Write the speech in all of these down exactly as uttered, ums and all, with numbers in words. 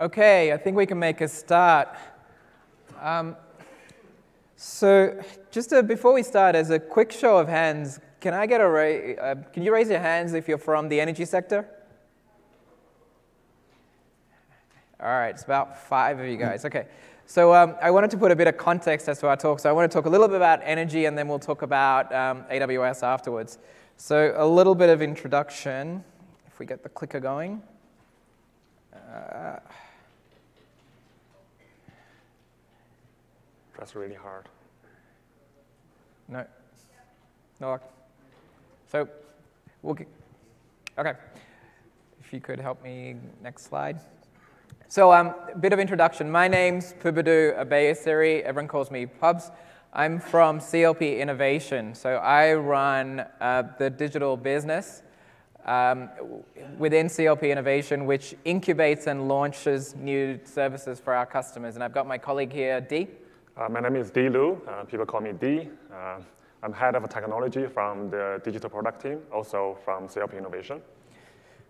Okay, I think we can make a start. Um, so just to, before we start, as a quick show of hands, can I get a ra uh, can you raise your hands if you're from the energy sector? All right, it's about five of you guys. Okay, so um, I wanted to put a bit of context as to our talk. So I want to talk a little bit about energy, and then we'll talk about um, A W S afterwards. So a little bit of introduction, if we get the clicker going. Uh, That's really hard. No. No luck. So, we'll get, okay. If you could help me, next slide. So, um, a bit of introduction. My name's Pubudu Abeyasiri. Everyone calls me Pubs. I'm from C L P Innovation. So, I run uh, the digital business um, within C L P Innovation, which incubates and launches new services for our customers. And I've got my colleague here, Di. Uh, my name is Di Lu. Uh, people call me Di. Uh, I'm head of technology from the digital product team, also from C L P Innovation.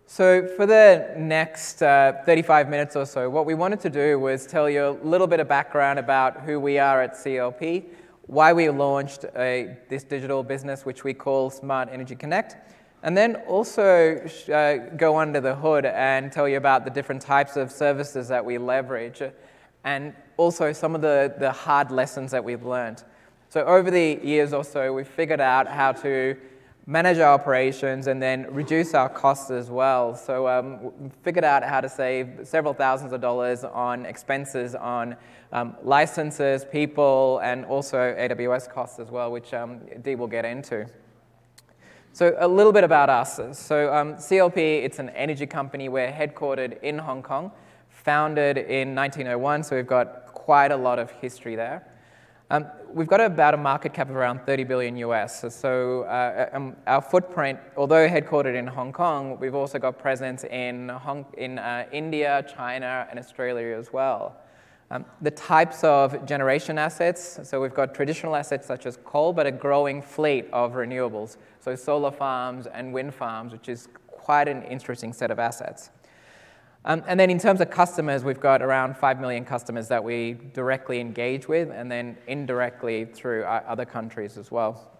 So for the next uh, thirty-five minutes or so, what we wanted to do was tell you a little bit of background about who we are at C L P, why we launched a, this digital business, which we call Smart Energy Connect, and then also uh, go under the hood and tell you about the different types of services that we leverage, and also some of the, the hard lessons that we've learned. So over the years or so, we've figured out how to manage our operations and then reduce our costs as well. So um, we figured out how to save several thousands of dollars on expenses, on um, licenses, people, and also A W S costs as well, which um, Di will get into. So a little bit about us. So um, C L P, it's an energy company. We're headquartered in Hong Kong. Founded in nineteen oh one, so we've got quite a lot of history there. Um, we've got about a market cap of around thirty billion U S. So uh, um, our footprint, although headquartered in Hong Kong, we've also got presence in, Hong, in uh, India, China, and Australia as well. Um, the types of generation assets, so we've got traditional assets such as coal, but a growing fleet of renewables, so solar farms and wind farms, which is quite an interesting set of assets. Um, and then in terms of customers, we've got around five million customers that we directly engage with and then indirectly through other countries as well.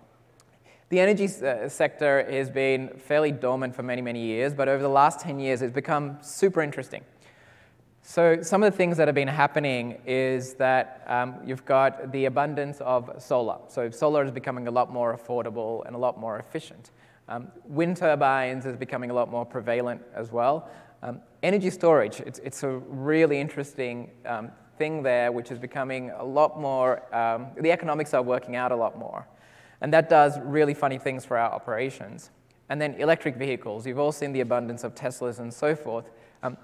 The energy uh, sector has been fairly dormant for many, many years, but over the last ten years, it's become super interesting. So some of the things that have been happening is that um, you've got the abundance of solar. So solar is becoming a lot more affordable and a lot more efficient. Um, wind turbines is becoming a lot more prevalent as well. Um, energy storage, it's, it's a really interesting um, thing there, which is becoming a lot more, um, the economics are working out a lot more. And that does really funny things for our operations. And then electric vehicles, you've all seen the abundance of Teslas and so forth. Um,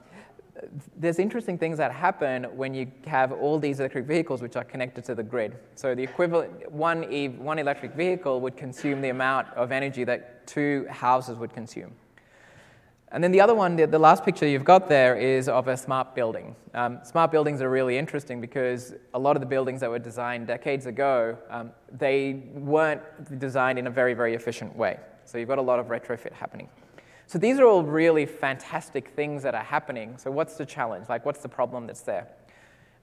there's interesting things that happen when you have all these electric vehicles which are connected to the grid. So the equivalent, one, e one electric vehicle would consume the amount of energy that two houses would consume. And then the other one, the last picture you've got there is of a smart building. Um, smart buildings are really interesting because a lot of the buildings that were designed decades ago, um, they weren't designed in a very, very efficient way. So you've got a lot of retrofit happening. So these are all really fantastic things that are happening. So what's the challenge? Like, what's the problem that's there?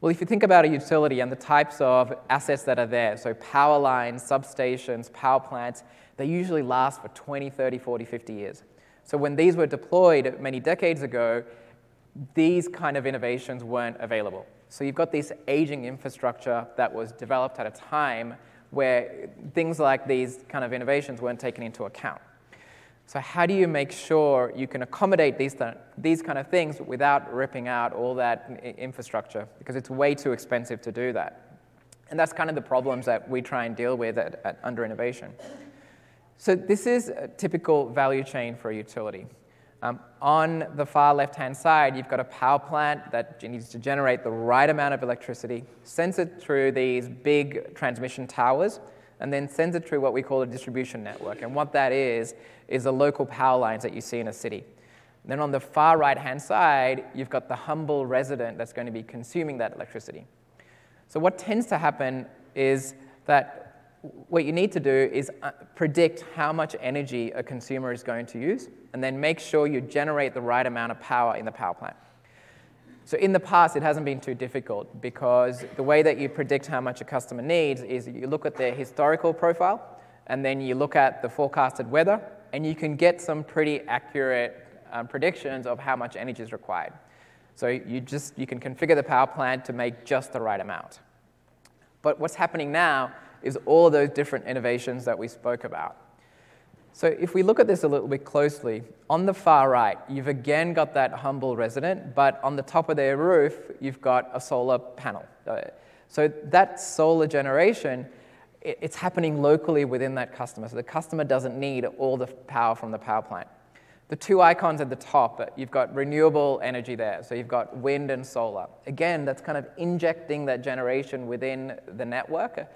Well, if you think about a utility and the types of assets that are there, so power lines, substations, power plants, they usually last for twenty, thirty, forty, fifty years. So when these were deployed many decades ago, these kind of innovations weren't available. So you've got this aging infrastructure that was developed at a time where things like these kind of innovations weren't taken into account. So how do you make sure you can accommodate these, th these kind of things without ripping out all that infrastructure? Because it's way too expensive to do that. And that's kind of the problems that we try and deal with at, at Under Innovation. So this is a typical value chain for a utility. Um, on the far left-hand side, you've got a power plant that needs to generate the right amount of electricity, sends it through these big transmission towers, and then sends it through what we call a distribution network. And what that is, is the local power lines that you see in a city. And then on the far right-hand side, you've got the humble resident that's going to be consuming that electricity. So what tends to happen is that what you need to do is predict how much energy a consumer is going to use, and then make sure you generate the right amount of power in the power plant. So in the past, it hasn't been too difficult because the way that you predict how much a customer needs is you look at their historical profile, and then you look at the forecasted weather, and you can get some pretty accurate um, predictions of how much energy is required. So you just you can configure the power plant to make just the right amount. But what's happening now is all of those different innovations that we spoke about. So if we look at this a little bit closely, on the far right, you've again got that humble resident, but on the top of their roof, you've got a solar panel. So that solar generation, it's happening locally within that customer. So the customer doesn't need all the power from the power plant. The two icons at the top, you've got renewable energy there. So you've got wind and solar. Again, that's kind of injecting that generation within the network,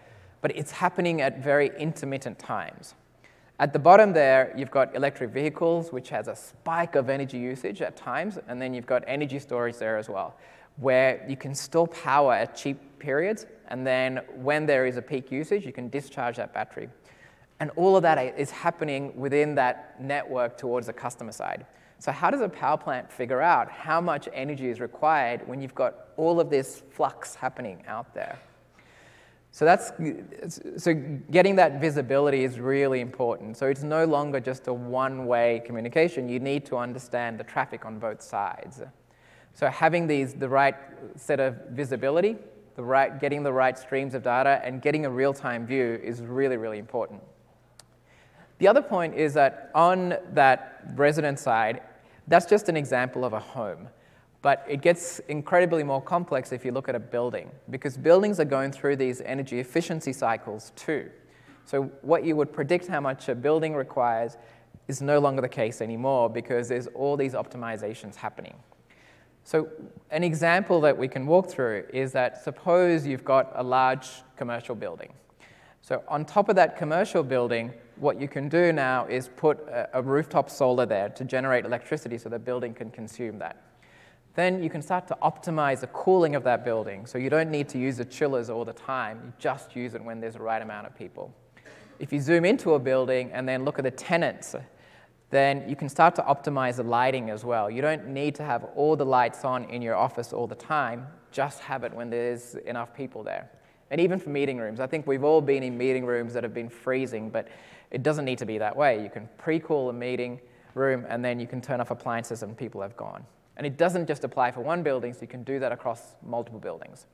but it's happening at very intermittent times. At the bottom there, you've got electric vehicles, which has a spike of energy usage at times, and then you've got energy storage there as well, where you can store power at cheap periods, and then when there is a peak usage, you can discharge that battery. And all of that is happening within that network towards the customer side. So how does a power plant figure out how much energy is required when you've got all of this flux happening out there? So, that's, so getting that visibility is really important. So it's no longer just a one-way communication. You need to understand the traffic on both sides. So having these, the right set of visibility, the right, getting the right streams of data, and getting a real-time view is really, really important. The other point is that on that resident side, that's just an example of a home. But it gets incredibly more complex if you look at a building, because buildings are going through these energy efficiency cycles too. So what you would predict how much a building requires is no longer the case anymore, because there's all these optimizations happening. So an example that we can walk through is that suppose you've got a large commercial building. So on top of that commercial building, what you can do now is put a, a rooftop solar there to generate electricity so the building can consume that. Then you can start to optimize the cooling of that building. So you don't need to use the chillers all the time. You just use it when there's the right amount of people. If you zoom into a building and then look at the tenants, then you can start to optimize the lighting as well. You don't need to have all the lights on in your office all the time. Just have it when there's enough people there. And even for meeting rooms. I think we've all been in meeting rooms that have been freezing, but it doesn't need to be that way. You can pre-cool a meeting room, and then you can turn off appliances and people have gone. And it doesn't just apply for one building, so you can do that across multiple buildings.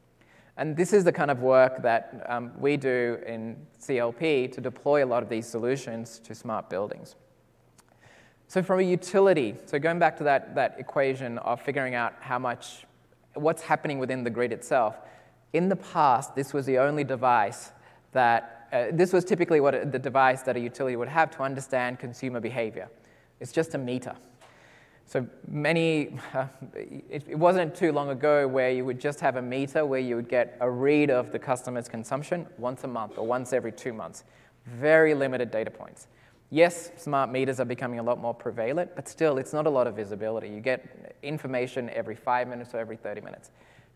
And this is the kind of work that um, we do in C L P to deploy a lot of these solutions to smart buildings. So from a utility, so going back to that, that equation of figuring out how much, what's happening within the grid itself, in the past, this was the only device that, uh, this was typically what it, the device that a utility would have to understand consumer behavior. It's just a meter. So many, uh, it, it wasn't too long ago where you would just have a meter where you would get a read of the customer's consumption once a month or once every two months. Very limited data points. Yes, smart meters are becoming a lot more prevalent, but still it's not a lot of visibility. You get information every five minutes or every thirty minutes.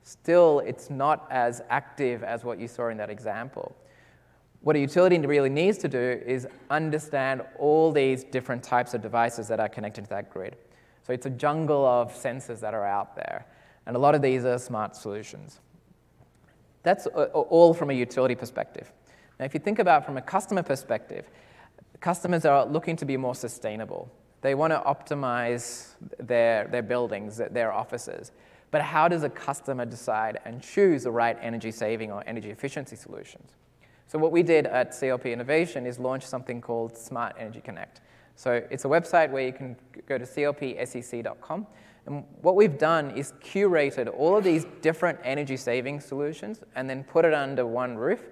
Still, it's not as active as what you saw in that example. What a utility really needs to do is understand all these different types of devices that are connected to that grid. So it's a jungle of sensors that are out there, and a lot of these are smart solutions. That's all from a utility perspective. Now, if you think about from a customer perspective, customers are looking to be more sustainable. They want to optimize their, their buildings, their offices. But how does a customer decide and choose the right energy saving or energy efficiency solutions? So what we did at C L P Innovation is launch something called Smart Energy Connect. So it's a website where you can go to C L P sec dot com. And what we've done is curated all of these different energy saving solutions and then put it under one roof.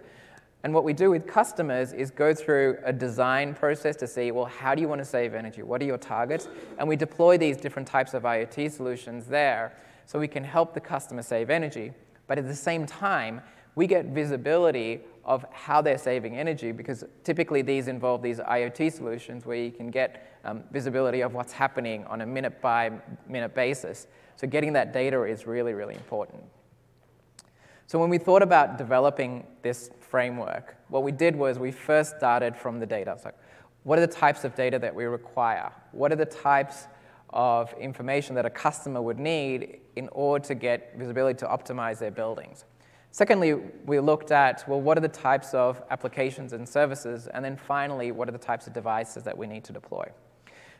And what we do with customers is go through a design process to see, well, how do you want to save energy? What are your targets? And we deploy these different types of IoT solutions there so we can help the customer save energy. But at the same time, we get visibility of how they're saving energy, because typically these involve these IoT solutions where you can get um, visibility of what's happening on a minute-by-minute basis. So getting that data is really, really important. So when we thought about developing this framework, what we did was we first started from the data. So what are the types of data that we require? What are the types of information that a customer would need in order to get visibility to optimize their buildings. Secondly, we looked at, well, what are the types of applications and services? And then finally, what are the types of devices that we need to deploy?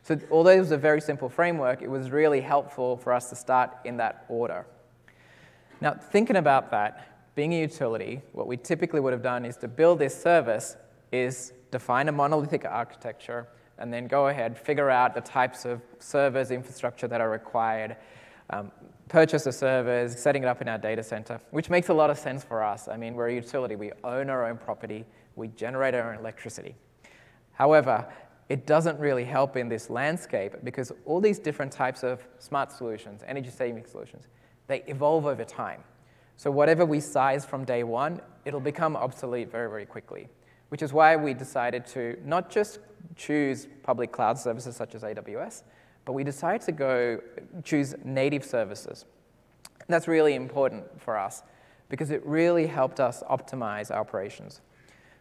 So although it was a very simple framework, it was really helpful for us to start in that order. Now, thinking about that, being a utility, what we typically would have done is to build this service is define a monolithic architecture and then go ahead, figure out the types of servers, infrastructure that are required, um, purchase the servers, setting it up in our data center, which makes a lot of sense for us. I mean, we're a utility. We own our own property. We generate our own electricity. However, it doesn't really help in this landscape because all these different types of smart solutions, energy-saving solutions, they evolve over time. So whatever we size from day one, it'll become obsolete very, very quickly, which is why we decided to not just choose public cloud services such as A W S, but we decided to go choose native services. And that's really important for us because it really helped us optimize our operations.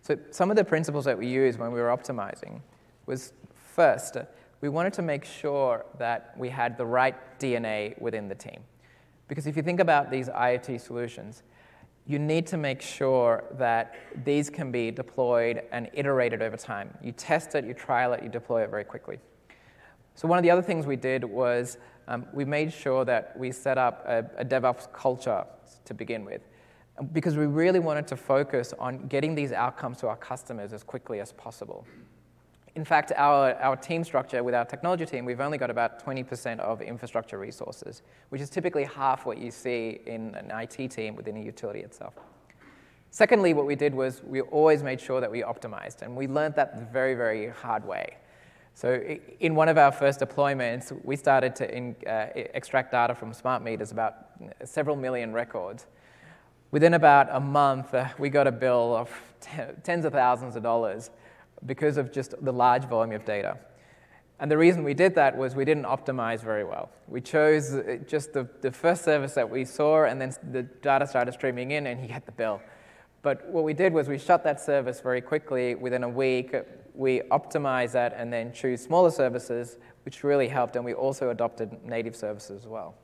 So some of the principles that we used when we were optimizing was, first, we wanted to make sure that we had the right D N A within the team. Because if you think about these IoT solutions, you need to make sure that these can be deployed and iterated over time. You test it, you trial it, you deploy it very quickly. So one of the other things we did was um, we made sure that we set up a, a DevOps culture to begin with, because we really wanted to focus on getting these outcomes to our customers as quickly as possible. In fact, our, our team structure with our technology team, we've only got about twenty percent of infrastructure resources, which is typically half what you see in an I T team within a utility itself. Secondly, what we did was we always made sure that we optimized, and we learned that the very, very hard way. So in one of our first deployments, we started to in, uh, extract data from smart meters, about several million records. Within about a month, uh, we got a bill of tens of thousands of dollars because of just the large volume of data. And the reason we did that was we didn't optimize very well. We chose just the, the first service that we saw, and then the data started streaming in, and you get the bill. But what we did was we shut that service very quickly. Within a week, we optimized that and then choose smaller services, which really helped, and we also adopted native services as well.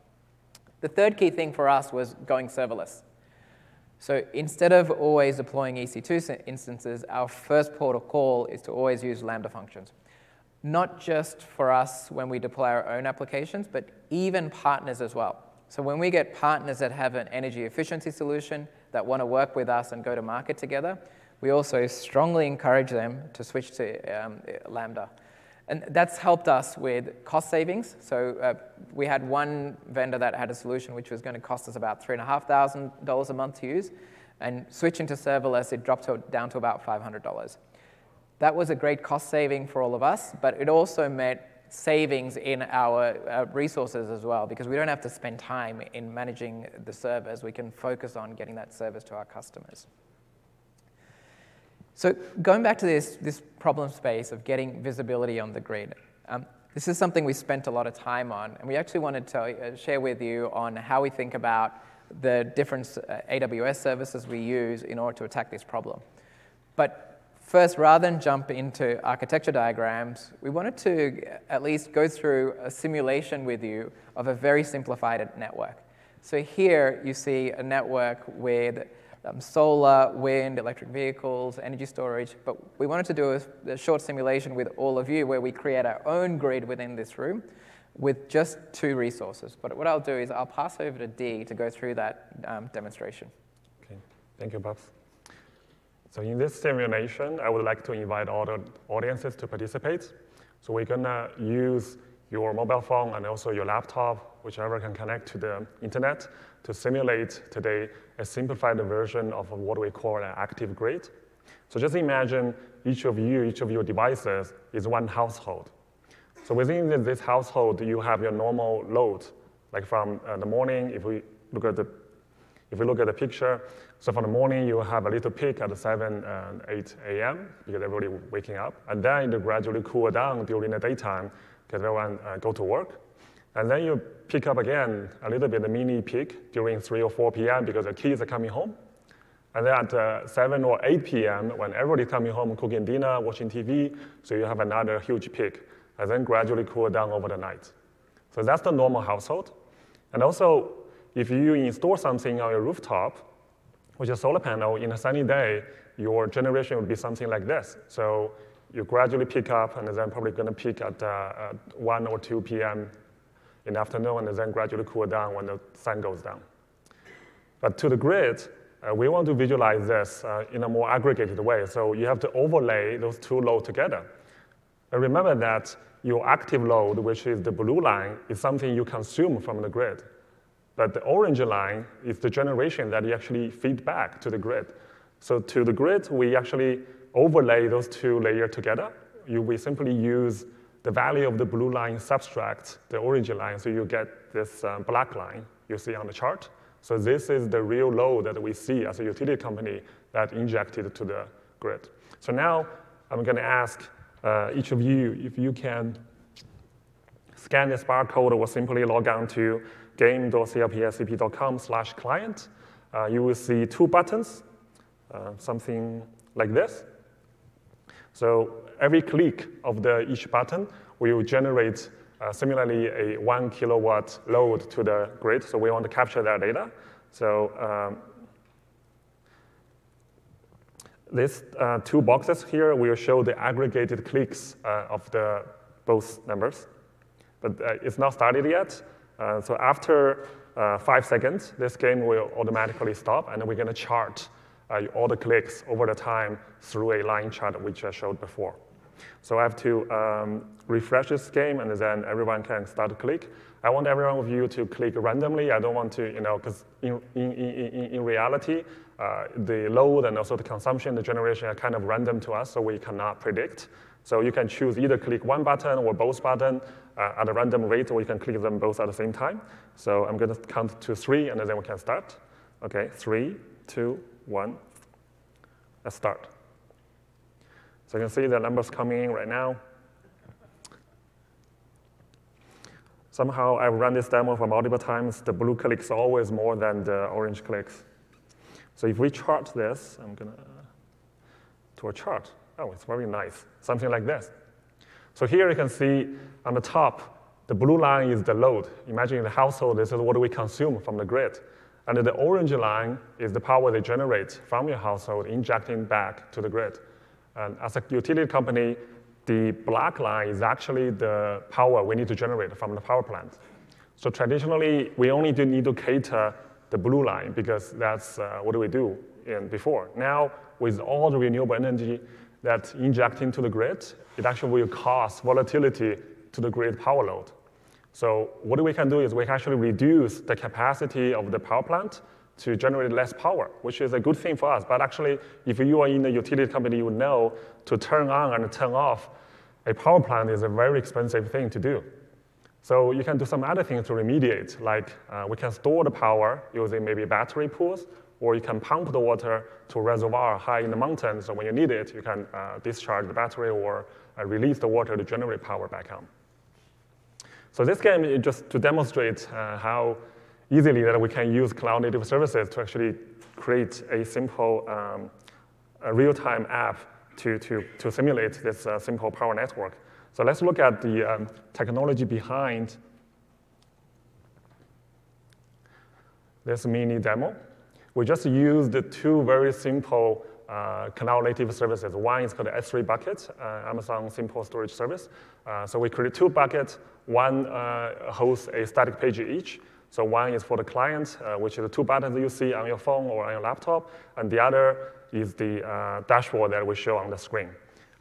The third key thing for us was going serverless. So instead of always deploying E C two instances, our first port of call is to always use Lambda functions. Not just for us when we deploy our own applications, but even partners as well. So when we get partners that have an energy efficiency solution that want to work with us and go to market together, we also strongly encourage them to switch to um, Lambda. And that's helped us with cost savings. So uh, we had one vendor that had a solution which was going to cost us about three thousand five hundred dollars a month to use. And switching to serverless, it dropped to, down to about five hundred dollars. That was a great cost saving for all of us, but it also meant savings in our uh, resources as well, because we don't have to spend time in managing the servers. We can focus on getting that service to our customers. So going back to this, this problem space of getting visibility on the grid, um, this is something we spent a lot of time on, and we actually wanted to uh, share with you on how we think about the different uh, A W S services we use in order to attack this problem. But first, rather than jump into architecture diagrams, we wanted to at least go through a simulation with you of a very simplified network. So here you see a network with Um, solar, wind, electric vehicles, energy storage, but we wanted to do a, a short simulation with all of you where we create our own grid within this room with just two resources. But what I'll do is I'll pass over to Di to go through that um, demonstration. Okay, thank you, Babs. So in this simulation, I would like to invite all the audiences to participate. So we're gonna use your mobile phone and also your laptop, whichever can connect to the internet, to simulate today a simplified version of what we call an active grid. So just imagine each of you, each of your devices is one household. So within this household, you have your normal load, like from uh, the morning, if we look at the, if we look at the picture, so from the morning, you have a little peak at seven and eight A M because everybody waking up, and then it gradually cool down during the daytime because everyone uh, go to work. And then you pick up again a little bit, a mini peak during three or four P M because the kids are coming home. And then at uh, seven or eight P M, when everybody's coming home, cooking dinner, watching T V, so you have another huge peak, and then gradually cool down over the night. So that's the normal household. And also, if you install something on your rooftop, with your solar panel, in a sunny day, your generation would be something like this. So you gradually pick up, and then probably going to peak at, uh, at one or two P M in the afternoon, and then gradually cool down when the sun goes down. But to the grid, uh, we want to visualize this uh, in a more aggregated way. So you have to overlay those two loads together. And remember that your active load, which is the blue line, is something you consume from the grid. But the orange line is the generation that you actually feed back to the grid. So to the grid, we actually overlay those two layers together. You, we simply use the value of the blue line subtract the orange line, so you get this um, black line you see on the chart. So this is the real load that we see as a utility company that injected to the grid. So now I'm going to ask uh, each of you if you can scan this barcode or simply log on to game dot c l p s c p dot com slash client. Uh, you will see two buttons, uh, something like this. So every click of the each button will generate uh, similarly a one kilowatt load to the grid. So we want to capture that data. So um, these uh, two boxes here will show the aggregated clicks uh, of the both numbers, but uh, it's not started yet. Uh, so after uh, five seconds, this game will automatically stop, and we're going to chart uh, all the clicks over the time through a line chart which I showed before. So I have to um, refresh this game, and then everyone can start to click. I want everyone of you to click randomly. I don't want to, you know, because in, in, in, in reality, uh, the load and also the consumption, the generation are kind of random to us, so we cannot predict. So you can choose either click one button or both button uh, at a random rate, or you can click them both at the same time. So I'm going to count to three, and then we can start. OK, three, two, one. Let's start. So you can see the numbers coming in right now. Somehow, I've run this demo for multiple times. The blue clicks are always more than the orange clicks. So if we chart this, I'm going to to a chart. Oh, it's very nice, something like this. So here you can see on the top, the blue line is the load. Imagine in the household, this is what we consume from the grid. And the orange line is the power they generate from your household, injecting back to the grid. And as a utility company, the black line is actually the power we need to generate from the power plant. So traditionally, we only do need to cater the blue line, because that's uh, what we do in before. Now, with all the renewable energy that injecting to the grid, it actually will cause volatility to the grid power load. So what we can do is we can actually reduce the capacity of the power plant to generate less power, which is a good thing for us. But actually, if you are in a utility company, you would know to turn on and turn off a power plant is a very expensive thing to do. So you can do some other things to remediate, like uh, we can store the power using maybe battery pools, or you can pump the water to a reservoir high in the mountains, so when you need it, you can uh, discharge the battery or uh, release the water to generate power back home. So this game is just to demonstrate uh, how easily that we can use cloud-native services to actually create a simple um, a real-time app to, to, to simulate this uh, simple power network. So let's look at the um, technology behind this mini demo. We just used the two very simple uh, cloud-native services. One is called the S three bucket, uh, Amazon Simple Storage Service. Uh, so we create two buckets. One uh, hosts a static page each. So one is for the client, uh, which is the two buttons you see on your phone or on your laptop, and the other is the uh, dashboard that we show on the screen.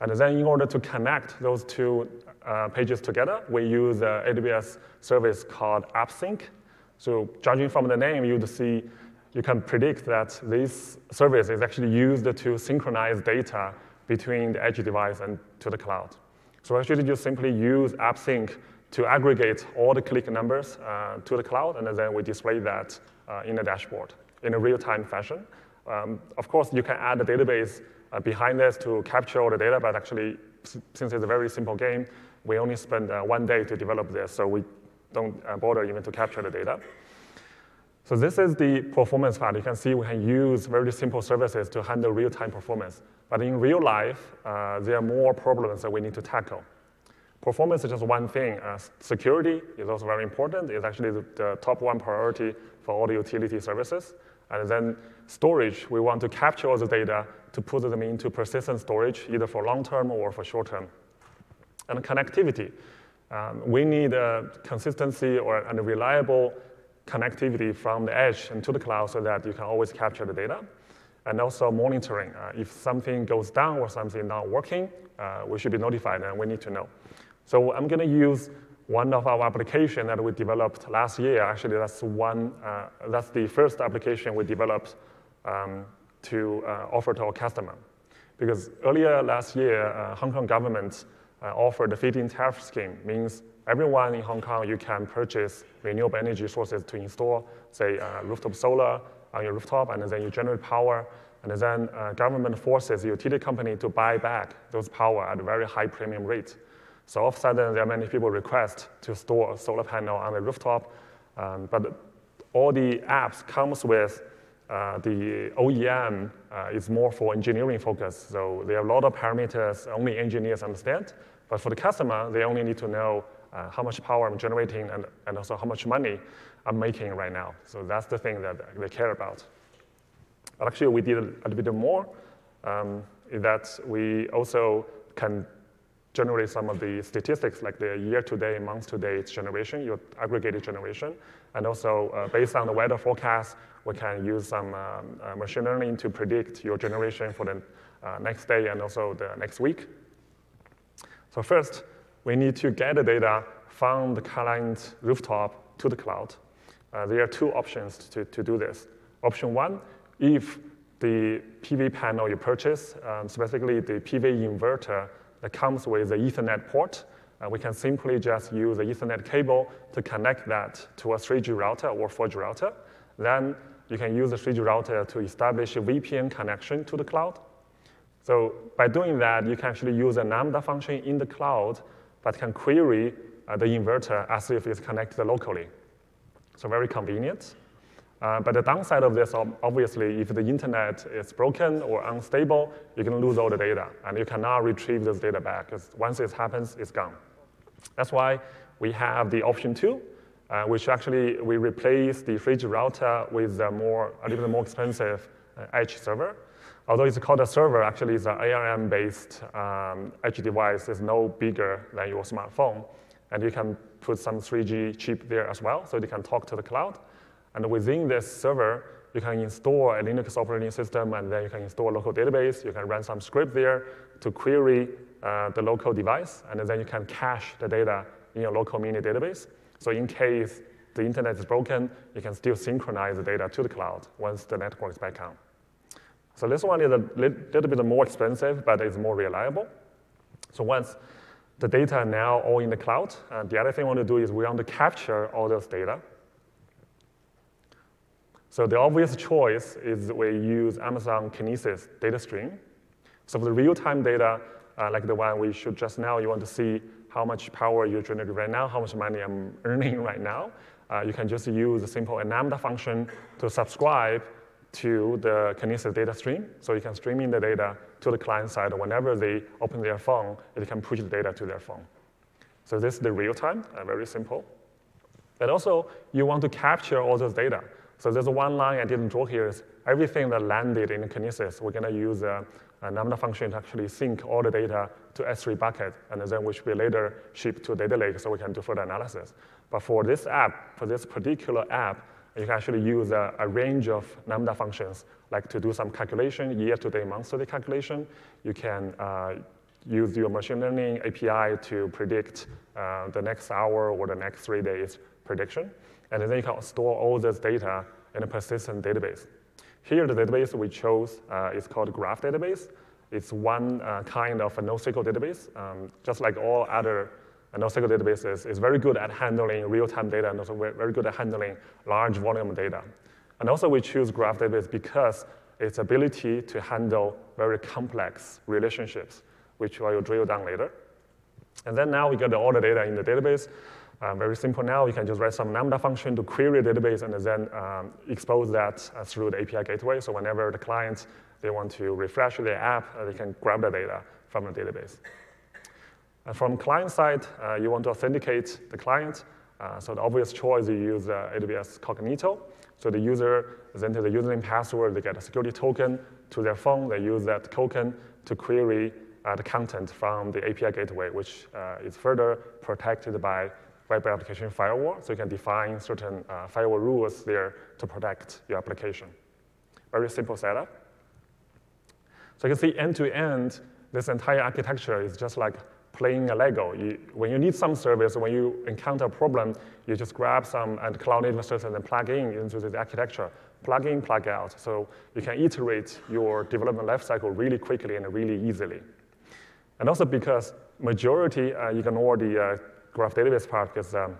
And then in order to connect those two uh, pages together, we use an A W S service called AppSync. So judging from the name, you'd see you can predict that this service is actually used to synchronize data between the edge device and to the cloud. So actually just simply use AppSync to aggregate all the click numbers uh, to the cloud, and then we display that uh, in a dashboard in a real-time fashion. Um, of course, you can add a database uh, behind this to capture all the data, but actually, since it's a very simple game, we only spend uh, one day to develop this, so we don't uh, bother even to capture the data. So this is the performance part. You can see we can use very simple services to handle real-time performance. But in real life, uh, there are more problems that we need to tackle. performance is just one thing. Uh, security is also very important. It's actually the, the top one priority for all the utility services. And then storage, we want to capture all the data to put them into persistent storage, either for long-term or for short-term. And connectivity. Um, we need a consistency or a reliable connectivity from the edge and to the cloud so that you can always capture the data. And also monitoring. Uh, if something goes down or something not working, uh, we should be notified and we need to know. So I'm going to use one of our applications that we developed last year. Actually, that's, one, uh, that's the first application we developed um, to uh, offer to our customer. Because earlier last year, uh, Hong Kong government uh, offered the feed-in tariff scheme. Means everyone in Hong Kong, you can purchase renewable energy sources to install, say, uh, rooftop solar on your rooftop, and then you generate power. And then uh, government forces the utility company to buy back those power at a very high premium rate. So all of a sudden, there are many people request to store a solar panel on the rooftop. Um, but all the apps comes with uh, the O E M uh, is more for engineering focus. So there are a lot of parameters only engineers understand. But for the customer, they only need to know uh, how much power I'm generating and, and also how much money I'm making right now. So that's the thing that they care about. But actually, we did a little bit more. Um, that we also can generate some of the statistics, like the year-to-day, month-to-date generation, your aggregated generation. And also, uh, based on the weather forecast, we can use some um, uh, machine learning to predict your generation for the uh, next day and also the next week. So first, we need to get the data from the client's rooftop to the cloud. Uh, there are two options to, to do this. Option one, if the P V panel you purchase, um, specifically the P V inverter, that comes with the Ethernet port. Uh, we can simply just use the Ethernet cable to connect that to a three G router or four G router. Then you can use the three G router to establish a V P N connection to the cloud. So by doing that, you can actually use a Lambda function in the cloud that can query uh, the inverter as if it's connected locally. So very convenient. Uh, but the downside of this, obviously, if the internet is broken or unstable, you can lose all the data, and you cannot retrieve this data back, because once it happens, it's gone. That's why we have the option two, uh, which actually we replace the three G router with a, more, a little bit more expensive uh, edge server. Although it's called a server, actually it's an A R M-based um, edge device. It's no bigger than your smartphone, and you can put some three G chip there as well, so you can talk to the cloud. And within this server, you can install a Linux operating system, and then you can install a local database. You can run some script there to query uh, the local device, and then you can cache the data in your local mini database. So in case the internet is broken, you can still synchronize the data to the cloud once the network is back on. So this one is a little bit more expensive, but it's more reliable. So once the data are now all in the cloud, and the other thing we want to do is we want to capture all those data. So the obvious choice is we use Amazon Kinesis data stream. So for the real-time data, uh, like the one we showed just now, you want to see how much power you're generating right now, how much money I'm earning right now. Uh, you can just use a simple Lambda function to subscribe to the Kinesis data stream. So you can stream in the data to the client side. Whenever they open their phone, it can push the data to their phone. So this is the real-time, uh, very simple. But also, you want to capture all those data. So there's one line I didn't draw here is everything that landed in Kinesis, we're going to use a, a Lambda function to actually sync all the data to S three bucket, and then which we later ship to data lake so we can do further analysis. But for this app, for this particular app, you can actually use a, a range of Lambda functions, like to do some calculation, year-to-day, month-to-day calculation. You can uh, use your machine learning A P I to predict uh, the next hour or the next three days prediction. And then you can store all this data in a persistent database. Here, the database we chose uh, is called Graph database. It's one uh, kind of a NoSQL database. Um, just like all other uh, NoSQL databases, it's very good at handling real-time data and also very good at handling large volume of data. And also, we choose Graph database because its ability to handle very complex relationships, which I will drill down later. And then now we got all the data in the database. Uh, very simple now. You can just write some Lambda function to query a database and then um, expose that uh, through the A P I Gateway. So whenever the clients, they want to refresh their app, uh, they can grab the data from the database. Uh, from client side, uh, you want to authenticate the client. Uh, so the obvious choice, you use uh, A W S Cognito. So the user is entered the username password, they get a security token to their phone, they use that token to query uh, the content from the A P I Gateway, which uh, is further protected by web application firewall. So you can define certain uh, firewall rules there to protect your application. Very simple setup. So you can see end-to-end, this entire architecture is just like playing a Lego. You, when you need some service, when you encounter a problem, you just grab some and cloud native services and plug in into the architecture. Plug in, plug out. So you can iterate your development lifecycle really quickly and really easily. And also because majority, uh, ignore the uh, graph database part, because um,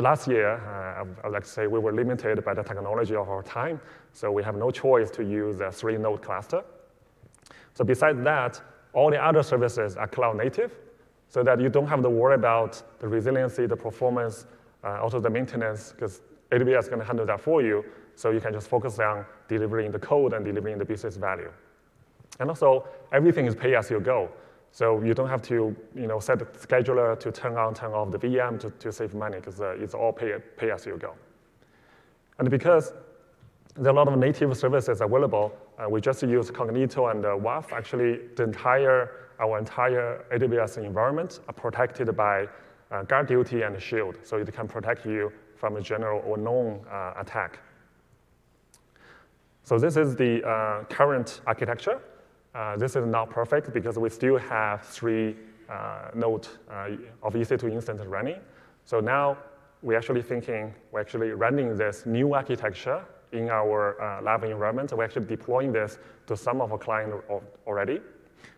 last year, uh, I would like to say we were limited by the technology of our time, so we have no choice to use a three-node cluster. So besides that, all the other services are cloud native, so that you don't have to worry about the resiliency, the performance, uh, also the maintenance, because A W S is going to handle that for you, so you can just focus on delivering the code and delivering the business value. And also, everything is pay-as-you-go, so you don't have to you know, set the scheduler to turn on, turn off the V M to, to save money, because uh, it's all pay-as-you-go. And because there are a lot of native services available, Uh, we just use Cognito and uh, W A F. Actually, the entire, our entire A W S environment are protected by uh, GuardDuty and Shield, so it can protect you from a general or known uh, attack. So this is the uh, current architecture. Uh, this is not perfect because we still have three uh, nodes uh, of E C two instances running. So now we're actually thinking, we're actually running this new architecture in our uh, lab environment. We're actually deploying this to some of our clients already.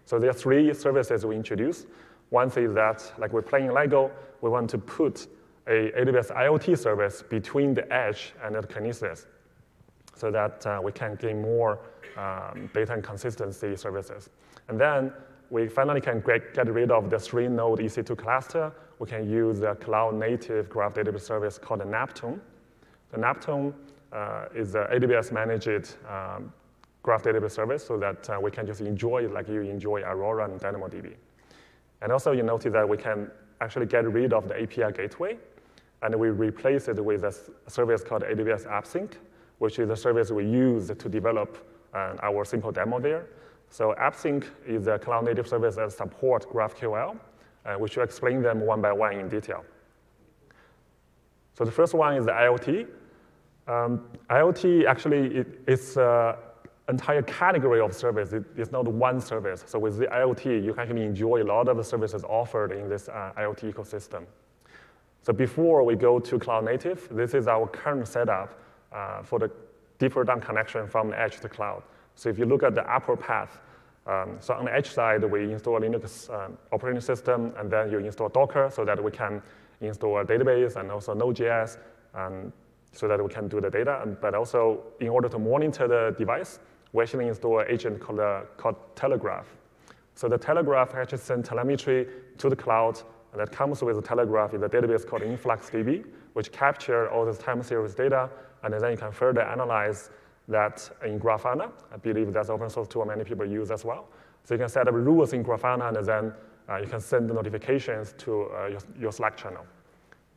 So there are three services we introduce. One is that, like we're playing Lego, we want to put a A W S IoT service between the edge and the Kinesis so that uh, we can gain more um, data and consistency services. And then we finally can get, get rid of the three-node E C two cluster. We can use a cloud-native graph database service called the Neptune. The Neptune Uh, is the A W S managed um, graph database service so that uh, we can just enjoy it like you enjoy Aurora and DynamoDB. And also you notice that we can actually get rid of the A P I Gateway, and we replace it with a service called A W S AppSync, which is a service we use to develop uh, our simple demo there. So AppSync is a cloud-native service that supports GraphQL, uh, which will explain them one by one in detail. So the first one is the IoT. Um, IoT actually it, it's an uh, entire category of service. It, it's not one service. So with the IoT, you can actually enjoy a lot of the services offered in this uh, IoT ecosystem. So before we go to cloud native, this is our current setup uh, for the deeper down connection from the edge to the cloud. So if you look at the upper path, um, so on the edge side, we install Linux um, operating system, and then you install Docker so that we can install a database and also Node.js, and so that we can do the data, and, but also in order to monitor the device, we actually install an agent called, uh, called Telegraf. So the Telegraf actually sends telemetry to the cloud, and that comes with the Telegraf in the database called InfluxDB, which captures all this time series data, and then you can further analyze that in Grafana. I believe that's open source tool many people use as well. So you can set up rules in Grafana, and then uh, you can send the notifications to uh, your, your Slack channel.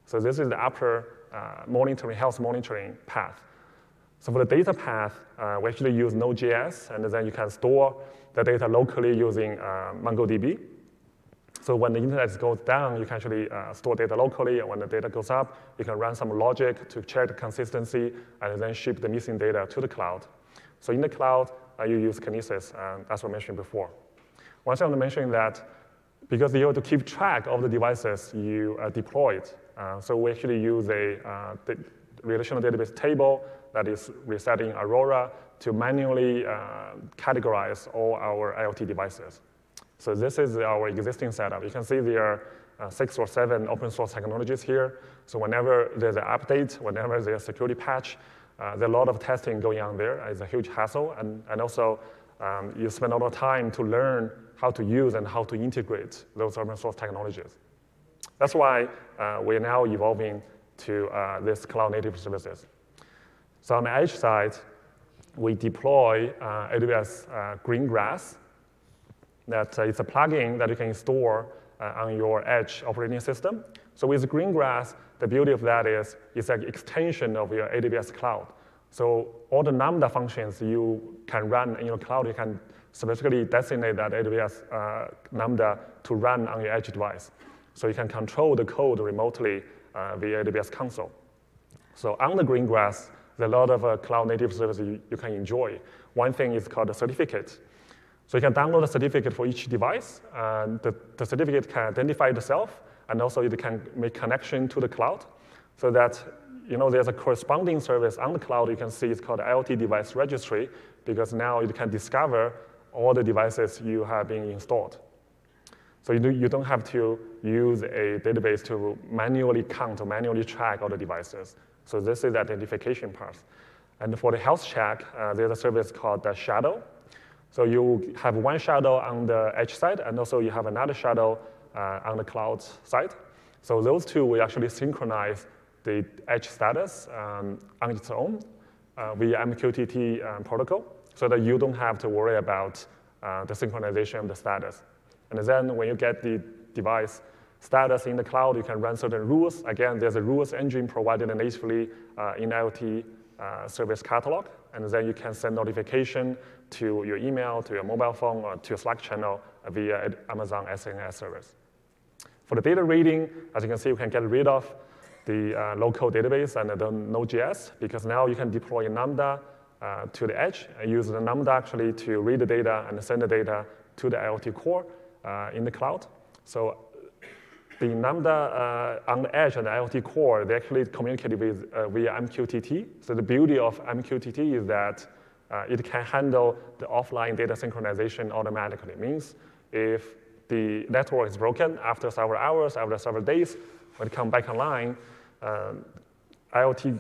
So this is the upper Uh, monitoring, health monitoring path. So for the data path, uh, we actually use Node.js, and then you can store the data locally using uh, MongoDB. So when the internet goes down, you can actually uh, store data locally, and when the data goes up, you can run some logic to check the consistency, and then ship the missing data to the cloud. So in the cloud, uh, you use Kinesis, uh, as we mentioned before. One thing I want to mention that because you have to keep track of the devices you uh, deployed, Uh, so we actually use a uh, relational database table that is reset in Aurora to manually uh, categorize all our IoT devices. So this is our existing setup. You can see there are uh, six or seven open source technologies here. So whenever there's an update, whenever there's a security patch, uh, there's a lot of testing going on there. It's a huge hassle, and, and also um, you spend a lot of time to learn how to use and how to integrate those open source technologies. That's why uh, we're now evolving to uh, this cloud-native services. So on the edge side, we deploy uh, A W S uh, Greengrass. That uh, it's a plugin that you can install uh, on your edge operating system. So with Greengrass, the beauty of that is it's an extension of your A W S cloud. So all the Lambda functions you can run in your cloud, you can specifically designate that A W S uh, Lambda to run on your edge device. So you can control the code remotely uh, via A W S console. So on the Greengrass, there are a lot of uh, cloud-native services you, you can enjoy. One thing is called a certificate. So you can download a certificate for each device. And the, the certificate can identify itself, and also it can make connection to the cloud, so that you know there's a corresponding service on the cloud. You can see it's called IoT Device Registry, because now it can discover all the devices you have been installed. So you, do, you don't have to use a database to manually count or manually track all the devices. So this is the identification part. And for the health check, uh, there's a service called the Shadow. So you have one shadow on the edge side, and also you have another shadow uh, on the cloud side. So those two will actually synchronize the edge status um, on its own uh, via M Q T T um, protocol, so that you don't have to worry about uh, the synchronization of the status. And then when you get the device status in the cloud, you can run certain rules. Again, there's a rules engine provided natively uh, in IoT uh, service catalog. And then you can send notification to your email, to your mobile phone, or to your Slack channel via Amazon S N S service. For the data reading, as you can see, you can get rid of the uh, local database and the Node J S, because now you can deploy Lambda uh, to the edge and use the Lambda actually to read the data and send the data to the IoT core uh, in the cloud. So the Lambda uh, on the edge and the IoT core, they actually communicate with, uh, via M Q T T. So the beauty of M Q T T is that uh, it can handle the offline data synchronization automatically. It means if the network is broken after several hours, after several days, when it comes back online, um, IoT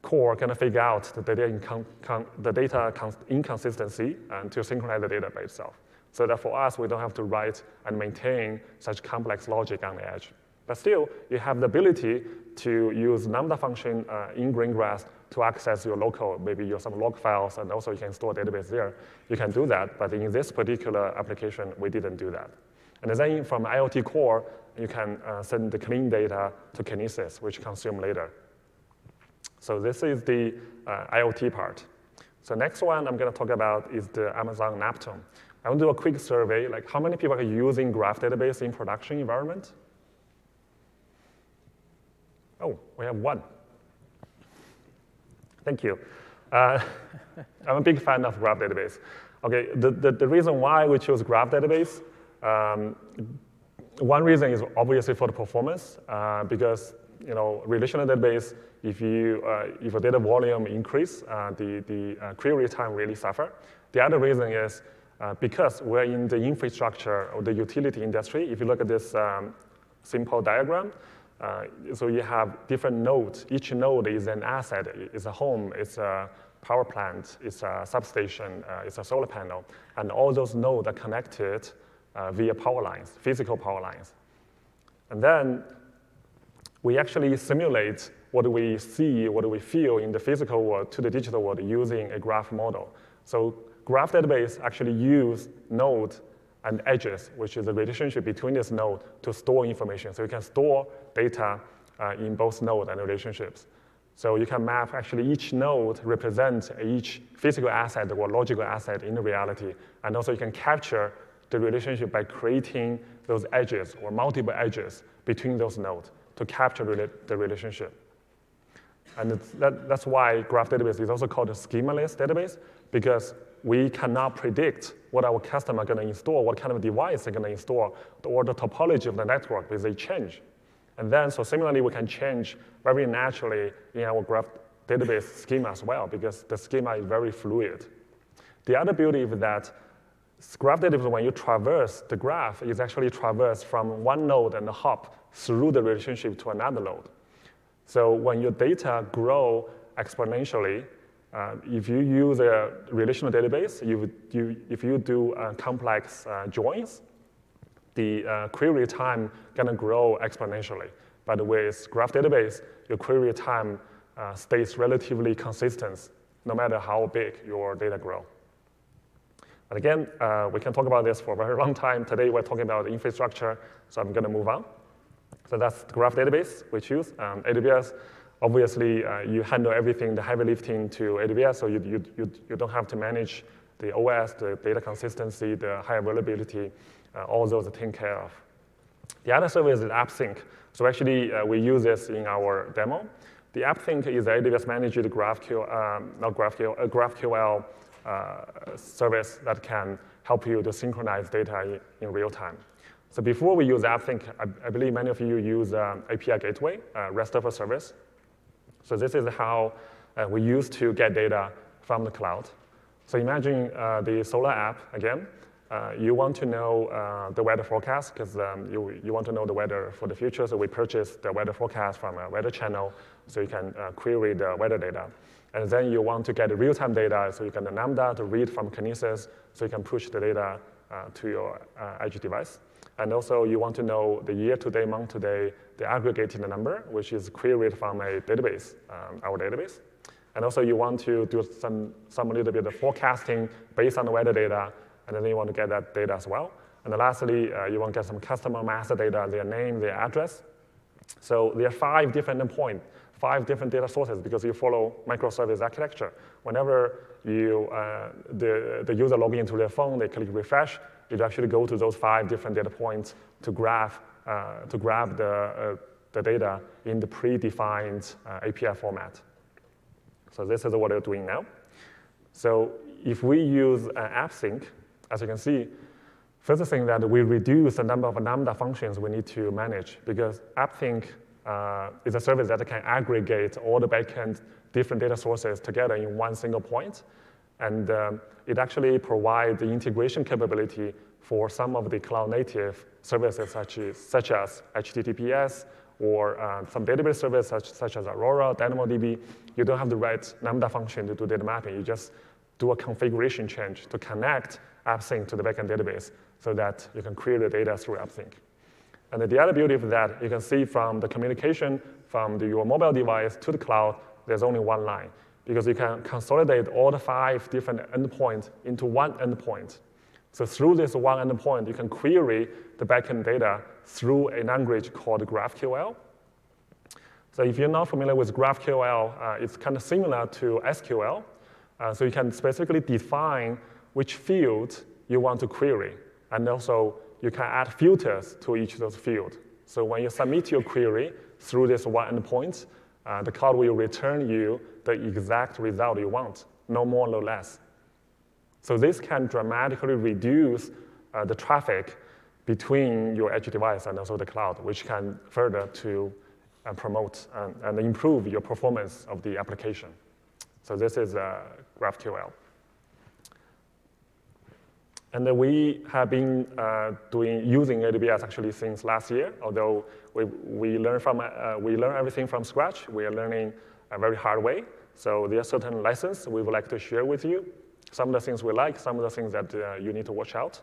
core can figure out the data, incon the data inconsistency and to synchronize the data by itself. So that for us, we don't have to write and maintain such complex logic on the edge. But still, you have the ability to use Lambda function uh, in Greengrass to access your local, maybe your some log files, and also you can store database there. You can do that, but in this particular application, we didn't do that. And then from IoT core, you can uh, send the clean data to Kinesis, which consume later. So this is the uh, IoT part. So next one I'm going to talk about is the Amazon Neptune. I want to do a quick survey, like how many people are using Graph database in production environment? Oh, we have one. Thank you. Uh, I'm a big fan of Graph database. Okay, the, the, the reason why we chose Graph database, um, one reason is obviously for the performance, uh, because you know relational database, if you uh, if a data volume increase, uh, the the uh, query time really suffer. The other reason is Uh, because we're in the infrastructure or the utility industry. If you look at this um, simple diagram, uh, so you have different nodes. Each node is an asset. It's a home, it's a power plant, it's a substation, uh, it's a solar panel. And all those nodes are connected uh, via power lines, physical power lines. And then we actually simulate what we see, what we feel in the physical world to the digital world using a graph model. So Graph database actually use node and edges, which is the relationship between this node, to store information. So you can store data uh, in both node and relationships. So you can map actually each node represents each physical asset or logical asset in the reality. And also you can capture the relationship by creating those edges or multiple edges between those nodes to capture the relationship. And it's that, that's why graph database is also called a schemaless database, because we cannot predict what our customer is going to install, what kind of device they're going to install, or the topology of the network because they change. And then, so similarly, we can change very naturally in our graph database schema as well, because the schema is very fluid. The other beauty is that graph database, when you traverse the graph, is actually traversed from one node and the hop through the relationship to another node. So when your data grow exponentially, Uh, if you use a relational database, you would, you, if you do uh, complex uh, joins, the uh, query time going to grow exponentially. But with graph database, your query time uh, stays relatively consistent, no matter how big your data grow. And again, uh, we can talk about this for a very long time. Today, we're talking about infrastructure, so I'm going to move on. So that's the Graph database we choose. Um, A W S, obviously, uh, you handle everything, the heavy lifting to A W S, so you, you, you, you don't have to manage the O S, the data consistency, the high availability, uh, all those are taken care of. The other service is AppSync. So actually, uh, we use this in our demo. The AppSync is A W S managed GraphQL, um, not GraphQL, uh, GraphQL uh, service that can help you to synchronize data in, in real time. So before we use AppSync, I, I believe many of you use um, A P I Gateway, uh, RESTful service. So this is how uh, we used to get data from the cloud. So imagine uh, the solar app again. Uh, you want to know uh, the weather forecast because um, you, you want to know the weather for the future. So we purchased the weather forecast from a weather channel so you can uh, query the weather data. And then you want to get real-time data so you can Lambda to read from Kinesis so you can push the data uh, to your uh, edge device. And also you want to know the year-to-day, month-to-day, the aggregated number, which is queried from a database, um, our database. And also you want to do some, some little bit of forecasting based on the weather data. And then you want to get that data as well. And then lastly, uh, you want to get some customer master data, their name, their address. So there are five different endpoints, five different data sources, because you follow microservice architecture. Whenever you, uh, the, the user logs into their phone, they click refresh, it actually go to those five different data points to, graph, uh, to grab the, uh, the data in the predefined uh, A P I format. So this is what they're doing now. So if we use uh, AppSync, as you can see, first thing that we reduce the number of Lambda functions we need to manage because AppSync uh, is a service that can aggregate all the backend different data sources together in one single point. And um, it actually provides the integration capability for some of the cloud native services such as, such as H T T P S or uh, some database service such, such as Aurora, DynamoDB. You don't have to write Lambda function to do data mapping. You just do a configuration change to connect AppSync to the backend database so that you can query the data through AppSync. And then the other beauty of that, you can see from the communication from the, your mobile device to the cloud, there's only one line because you can consolidate all the five different endpoints into one endpoint. So through this one endpoint, you can query the backend data through a language called GraphQL. So if you're not familiar with GraphQL, uh, it's kind of similar to S Q L. Uh, so you can specifically define which field you want to query. And also, you can add filters to each of those fields. So when you submit your query through this one endpoint, uh, the cloud will return you the exact result you want, no more, no less. So this can dramatically reduce uh, the traffic between your edge device and also the cloud, which can further to uh, promote and, and improve your performance of the application. So this is uh, GraphQL. And then we have been uh, doing using A W S actually since last year. Although we we learn from uh, we learn everything from scratch, we are learning a very hard way. So there are certain lessons we would like to share with you. Some of the things we like, some of the things that uh, you need to watch out.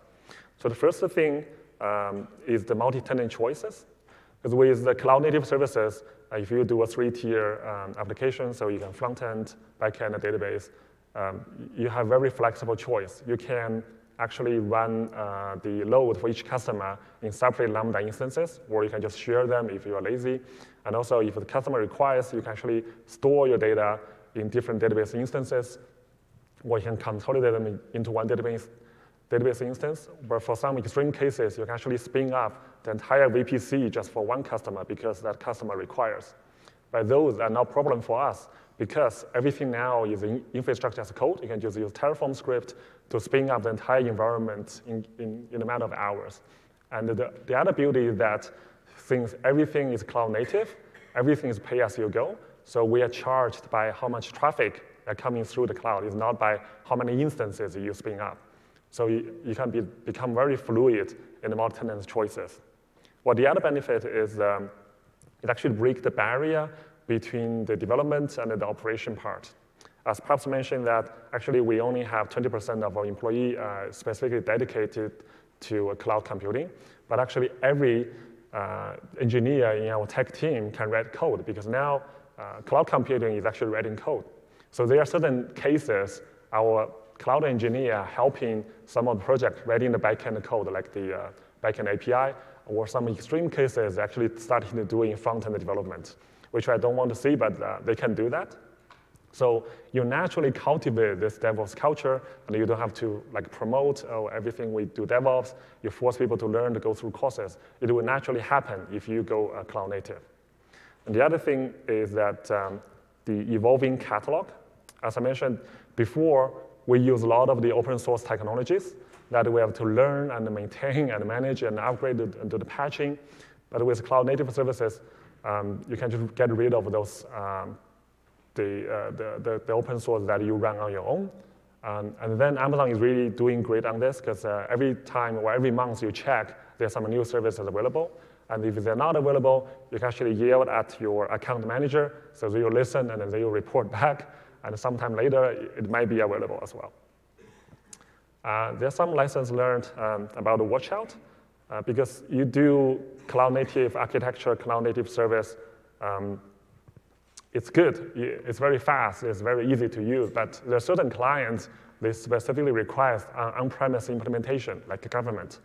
So the first thing um, is the multi-tenant choices. Because with the cloud-native services, uh, if you do a three-tier um, application, so you can front-end, back-end, a database, um, you have very flexible choice. You can actually run uh, the load for each customer in separate Lambda instances, or you can just share them if you are lazy. And also, if the customer requires, you can actually store your data in different database instances, or you can consolidate them into one database, database instance. But for some extreme cases, you can actually spin up the entire V P C just for one customer because that customer requires. But those are no problem for us because everything now is infrastructure as code. You can just use Terraform script to spin up the entire environment in, in, in a matter of hours. And the, the other beauty is that since everything is cloud native, everything is pay as you go, so we are charged by how much traffic that coming through the cloud. It's not by how many instances you spin up. So you, you can be, become very fluid in the multi-tenant choices. Well, the other benefit is um, it actually breaks the barrier between the development and the operation part. As perhaps mentioned that actually we only have twenty percent of our employee uh, specifically dedicated to uh, cloud computing, but actually every uh, engineer in our tech team can write code because now uh, cloud computing is actually writing code. So there are certain cases our cloud engineer helping some of the project writing the backend code, like the uh, backend A P I, or some extreme cases actually starting to doing front-end development, which I don't want to see, but uh, they can do that. So you naturally cultivate this DevOps culture, and you don't have to like promote oh, everything we do DevOps. You force people to learn to go through courses. It will naturally happen if you go uh, cloud native. And the other thing is that um, the evolving catalog, as I mentioned before, we use a lot of the open source technologies that we have to learn and maintain and manage and upgrade and do the patching. But with cloud native services, um, you can just get rid of those um, The, uh, the, the, the open source that you run on your own. Um, and then Amazon is really doing great on this, because uh, every time or every month you check, there's some new services available. And if they're not available, you can actually yell at your account manager, so they'll listen and then they'll report back. And sometime later, it might be available as well. Uh, there's some lessons learned um, about the watch out, uh, because you do cloud native architecture, cloud native service, um, it's good, it's very fast, it's very easy to use, but there are certain clients they specifically request on-premise implementation, like the government.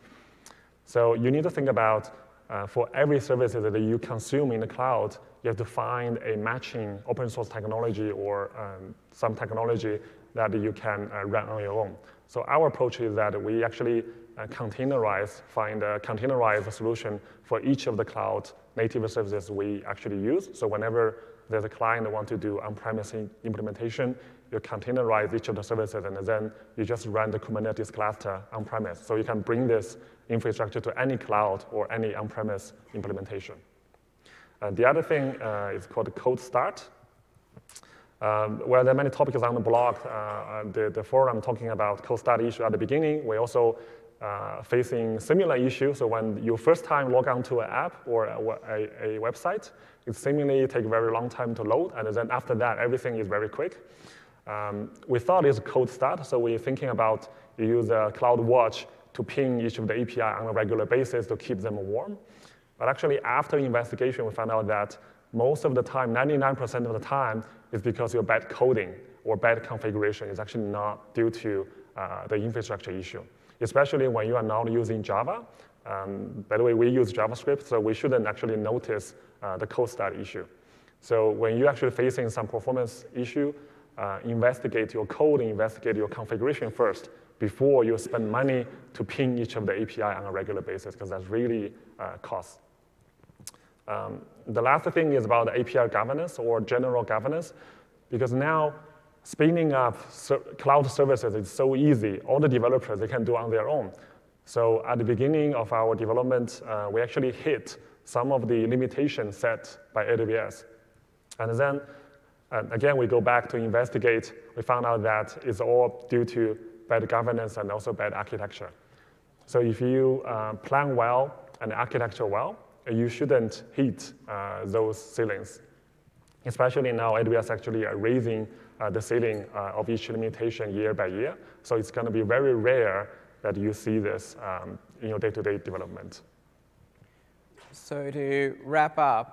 So you need to think about, uh, for every service that you consume in the cloud, you have to find a matching open source technology or um, some technology that you can uh, run on your own. So our approach is that we actually uh, containerize, find a containerized solution for each of the cloud native services we actually use. So whenever there's a client that wants to do on-premise implementation, you containerize each of the services, and then you just run the Kubernetes cluster on-premise. So you can bring this infrastructure to any cloud or any on-premise implementation. And the other thing uh, is called code start. Um, well, there are many topics on the blog, uh, the, the forum talking about code start issue at the beginning. We're also uh, facing similar issues. So when you first time log on to an app or a, a, a website, it seemingly takes a very long time to load, and then after that, everything is very quick. Um, we thought it's code start, so we're thinking about you use a CloudWatch to ping each of the A P I on a regular basis to keep them warm. But actually, after investigation, we found out that most of the time, ninety-nine percent of the time, is because your bad coding or bad configuration is actually not due to uh, the infrastructure issue, especially when you are now using Java. Um, by the way, we use JavaScript, so we shouldn't actually notice Uh, the code start issue. So when you're actually facing some performance issue, uh, investigate your code, investigate your configuration first before you spend money to ping each of the A P I on a regular basis, because that's really uh, cost. Um, the last thing is about A P I governance or general governance, because now spinning up ser cloud services is so easy. All the developers, they can do on their own. So at the beginning of our development, uh, we actually hit some of the limitations set by A W S. And then, and again, we go back to investigate. We found out that it's all due to bad governance and also bad architecture. So if you uh, plan well and architecture well, you shouldn't hit uh, those ceilings. Especially now, A W S actually are raising uh, the ceiling uh, of each limitation year by year. So it's going to be very rare that you see this um, in your day-to-day development. So to wrap up,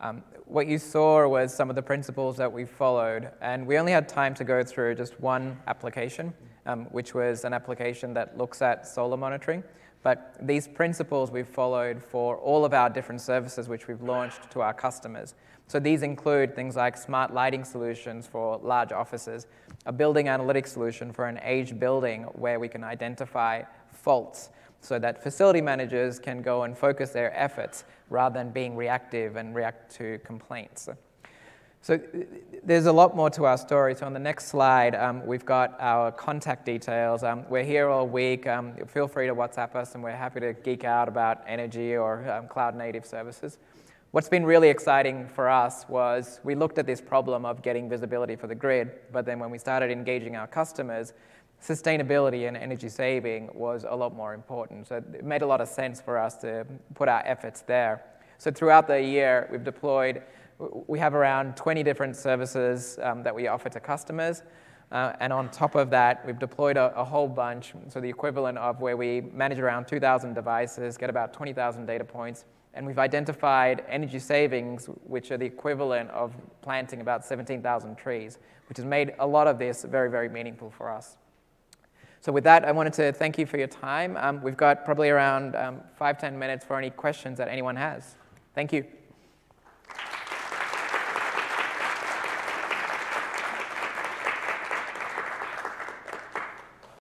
um, what you saw was some of the principles that we followed, and we only had time to go through just one application, um, which was an application that looks at solar monitoring. But these principles we've followed for all of our different services which we've launched to our customers. So these include things like smart lighting solutions for large offices, a building analytics solution for an aged building where we can identify faults, so that facility managers can go and focus their efforts rather than being reactive and react to complaints. So there's a lot more to our story. So on the next slide, um, we've got our contact details. Um, we're here all week. Um, feel free to WhatsApp us, and we're happy to geek out about energy or um, cloud-native services. What's been really exciting for us was we looked at this problem of getting visibility for the grid, but then when we started engaging our customers, sustainability and energy saving was a lot more important. So it made a lot of sense for us to put our efforts there. So throughout the year, we've deployed, we have around twenty different services um, that we offer to customers. Uh, and on top of that, we've deployed a, a whole bunch. So the equivalent of where we manage around two thousand devices, get about twenty thousand data points. And we've identified energy savings, which are the equivalent of planting about seventeen thousand trees, which has made a lot of this very, very meaningful for us. So with that, I wanted to thank you for your time. Um, we've got probably around um, five, ten minutes for any questions that anyone has. Thank you.